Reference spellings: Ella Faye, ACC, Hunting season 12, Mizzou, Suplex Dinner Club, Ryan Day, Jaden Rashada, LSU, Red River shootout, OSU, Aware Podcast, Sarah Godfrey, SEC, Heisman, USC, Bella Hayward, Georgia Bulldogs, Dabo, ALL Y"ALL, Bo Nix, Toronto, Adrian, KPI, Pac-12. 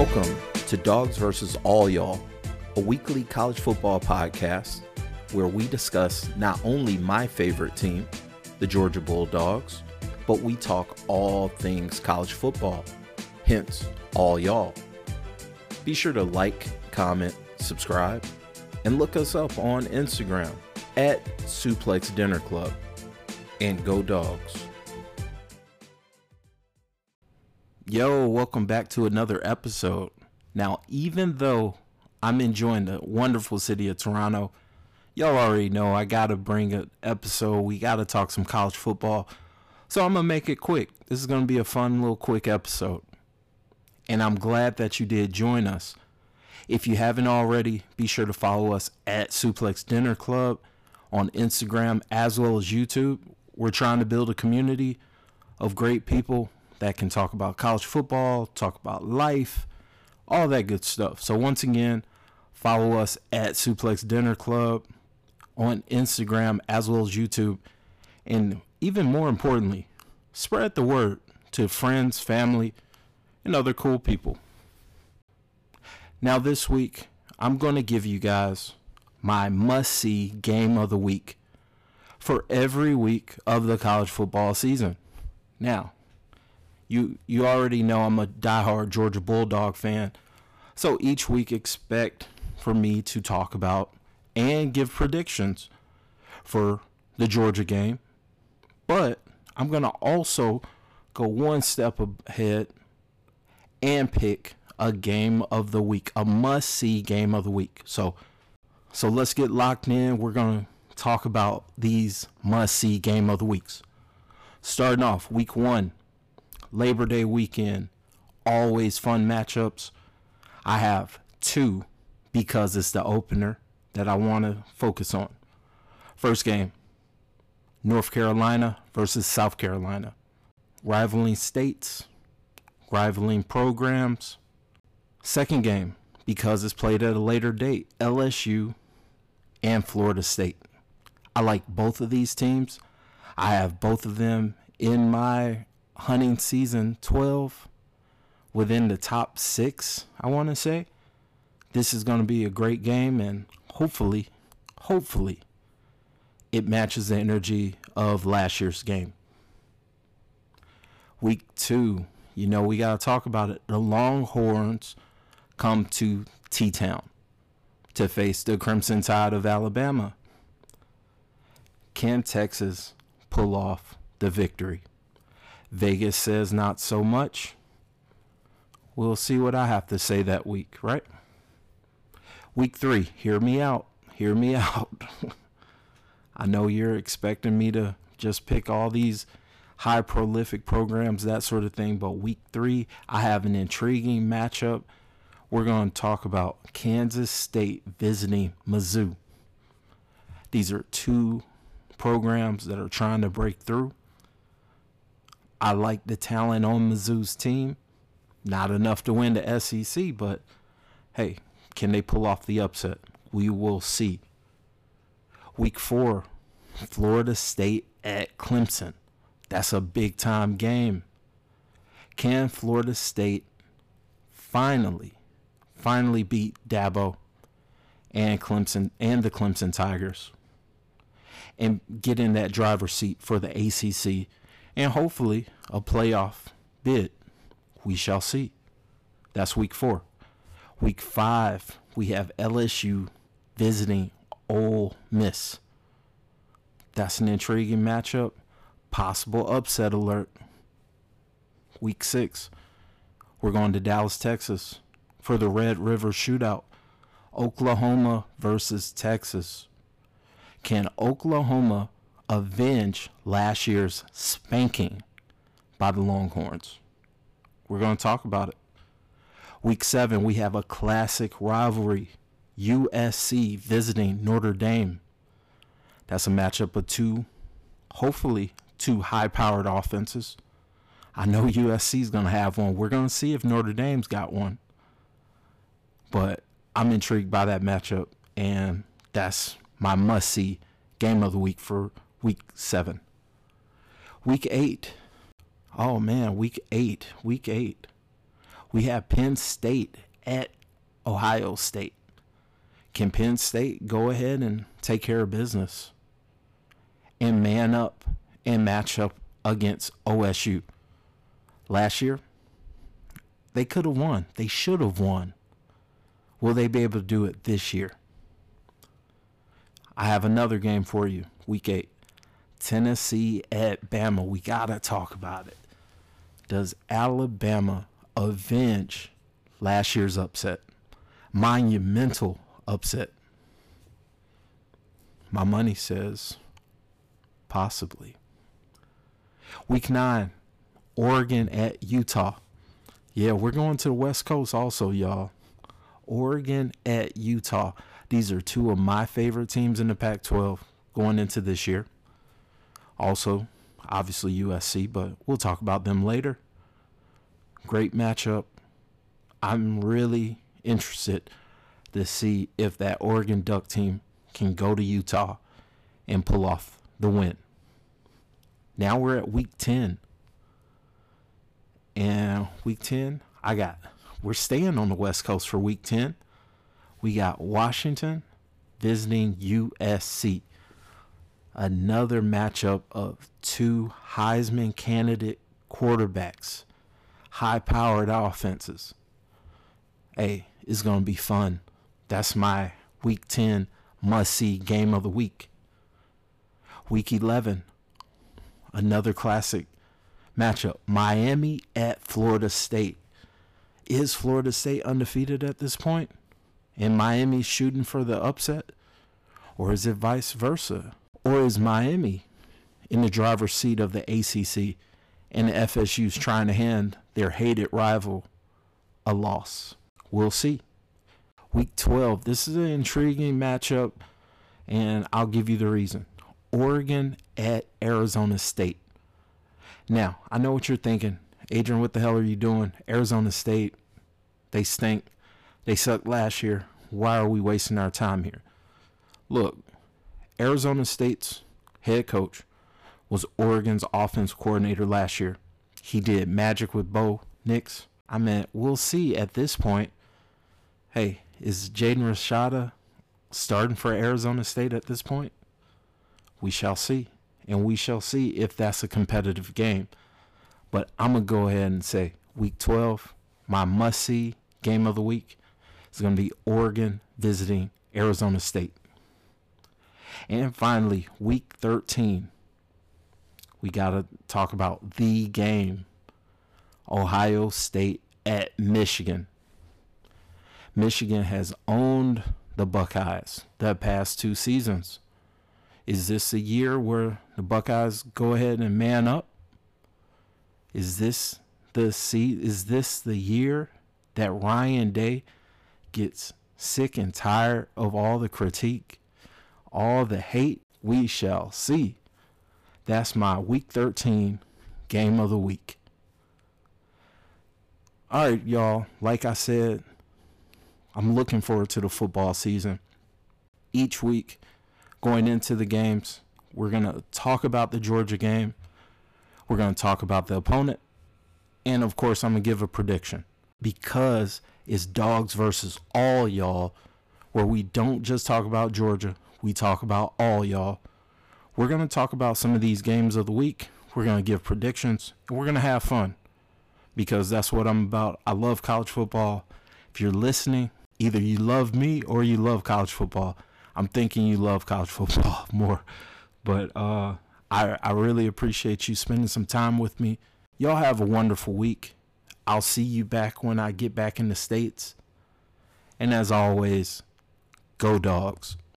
Welcome to Dogs vs. All Y'all, a weekly college football podcast where we discuss not only my favorite team, the Georgia Bulldogs, but we talk all things college football, hence All Y'all. Be sure to like, comment, subscribe, and look us up on Instagram at Suplex Dinner Club. And go Dogs. Yo, welcome back to another episode. Now, even though I'm enjoying the wonderful city of Toronto, y'all already know I got to bring an episode. We got to talk some college football. So I'm going to make it quick. This is going to be a fun little quick episode. And I'm glad that you did join us. If you haven't already, be sure to follow us at Suplex Dinner Club on Instagram as well as YouTube. We're trying to build a community of great people that can talk about college football, talk about life, all that good stuff. So once again, follow us at Suplex Dinner Club on Instagram as well as YouTube. And even more importantly, spread the word to friends, family, and other cool people. Now this week, I'm going to give you guys my must-see game of the week for every week of the college football season. Now, You already know I'm a diehard Georgia Bulldog fan, so each week expect for me to talk about and give predictions for the Georgia game. But I'm going to also go one step ahead and pick a game of the week, a must-see game of the week. So let's get locked in. We're going to talk about these must-see game of the weeks. Starting off, week one. Labor Day weekend, always fun matchups. I have two because it's the opener that I want to focus on. First game, North Carolina versus South Carolina. Rivaling states, rivaling programs. Second game, because it's played at a later date, LSU and Florida State. I like both of these teams. I have both of them in my Hunting season 12 within the top 6, I want to say. This is going to be a great game, and hopefully it matches the energy of last year's game. Week 2, you know we got to talk about it. The Longhorns come to T-Town to face the Crimson Tide of Alabama. Can Texas pull off the victory? Vegas says not so much. We'll see what I have to say that week, right? Week 3, hear me out. I know you're expecting me to just pick all these high prolific programs, that sort of thing, but week 3, I have an intriguing matchup. We're going to talk about Kansas State visiting Mizzou. These are two programs that are trying to break through. I like the talent on Mizzou's team. Not enough to win the SEC, but hey, can they pull off the upset? We will see. Week 4, Florida State at Clemson. That's a big-time game. Can Florida State finally beat Dabo and Clemson and the Clemson Tigers and get in that driver's seat for the ACC? And hopefully a playoff bid. We shall see. That's week 4. Week 5, we have LSU visiting Ole Miss. That's an intriguing matchup. Possible upset alert. Week 6, we're going to Dallas, Texas for the Red River shootout. Oklahoma versus Texas. Can Oklahoma avenge last year's spanking by the Longhorns? We're going to talk about it. Week 7, we have a classic rivalry, USC visiting Notre Dame. That's a matchup of two high-powered offenses. I know USC's going to have one. We're going to see if Notre Dame's got one. But I'm intrigued by that matchup, and that's my must-see game of the week for Week 7. Week 8. We have Penn State at Ohio State. Can Penn State go ahead and take care of business and man up and match up against OSU? Last year, they could have won. They should have won. Will they be able to do it this year? I have another game for you, Week 8. Tennessee at Bama. We got to talk about it. Does Alabama avenge last year's upset? Monumental upset. My money says possibly. Week 9, Oregon at Utah. Yeah, we're going to the West Coast also, y'all. Oregon at Utah. These are two of my favorite teams in the Pac-12 going into this year. Also, obviously USC, but we'll talk about them later. Great matchup. I'm really interested to see if that Oregon Duck team can go to Utah and pull off the win. Now we're at Week 10. And Week 10, we're staying on the West Coast for Week 10. We got Washington visiting USC. Another matchup of two Heisman candidate quarterbacks. High-powered offenses. Hey, it's going to be fun. That's my Week 10 must-see game of the week. Week 11, another classic matchup. Miami at Florida State. Is Florida State undefeated at this point? And Miami shooting for the upset? Or is it vice versa? Or is Miami in the driver's seat of the ACC and the FSU's trying to hand their hated rival a loss? We'll see. Week 12, this is an intriguing matchup, and I'll give you the reason. Oregon at Arizona State. Now, I know what you're thinking. Adrian, what the hell are you doing? Arizona State, they stink. They sucked last year. Why are we wasting our time here? Look, Arizona State's head coach was Oregon's offense coordinator last year. He did magic with Bo Nix. I mean, we'll see at this point. Hey, is Jaden Rashada starting for Arizona State at this point? We shall see. And we shall see if that's a competitive game. But I'm going to go ahead and say Week 12, my must-see game of the week, is going to be Oregon visiting Arizona State. And finally, Week 13, we got to talk about the game, Ohio State at Michigan. Michigan has owned the Buckeyes the past two seasons. Is this a year where the Buckeyes go ahead and man up? Is this the year that Ryan Day gets sick and tired of all the critique, all the hate? We shall see. That's my Week 13 game of the week. All right, y'all. Like I said, I'm looking forward to the football season. Each week, going into the games, we're going to talk about the Georgia game. We're going to talk about the opponent. And, of course, I'm going to give a prediction. Because it's dogs versus all y'all, where we don't just talk about Georgia. We talk about all y'all. We're going to talk about some of these games of the week. We're going to give predictions. And we're going to have fun. Because that's what I'm about. I love college football. If you're listening, either you love me or you love college football. I'm thinking you love college football more. But I really appreciate you spending some time with me. Y'all have a wonderful week. I'll see you back when I get back in the States. And as always, go dogs.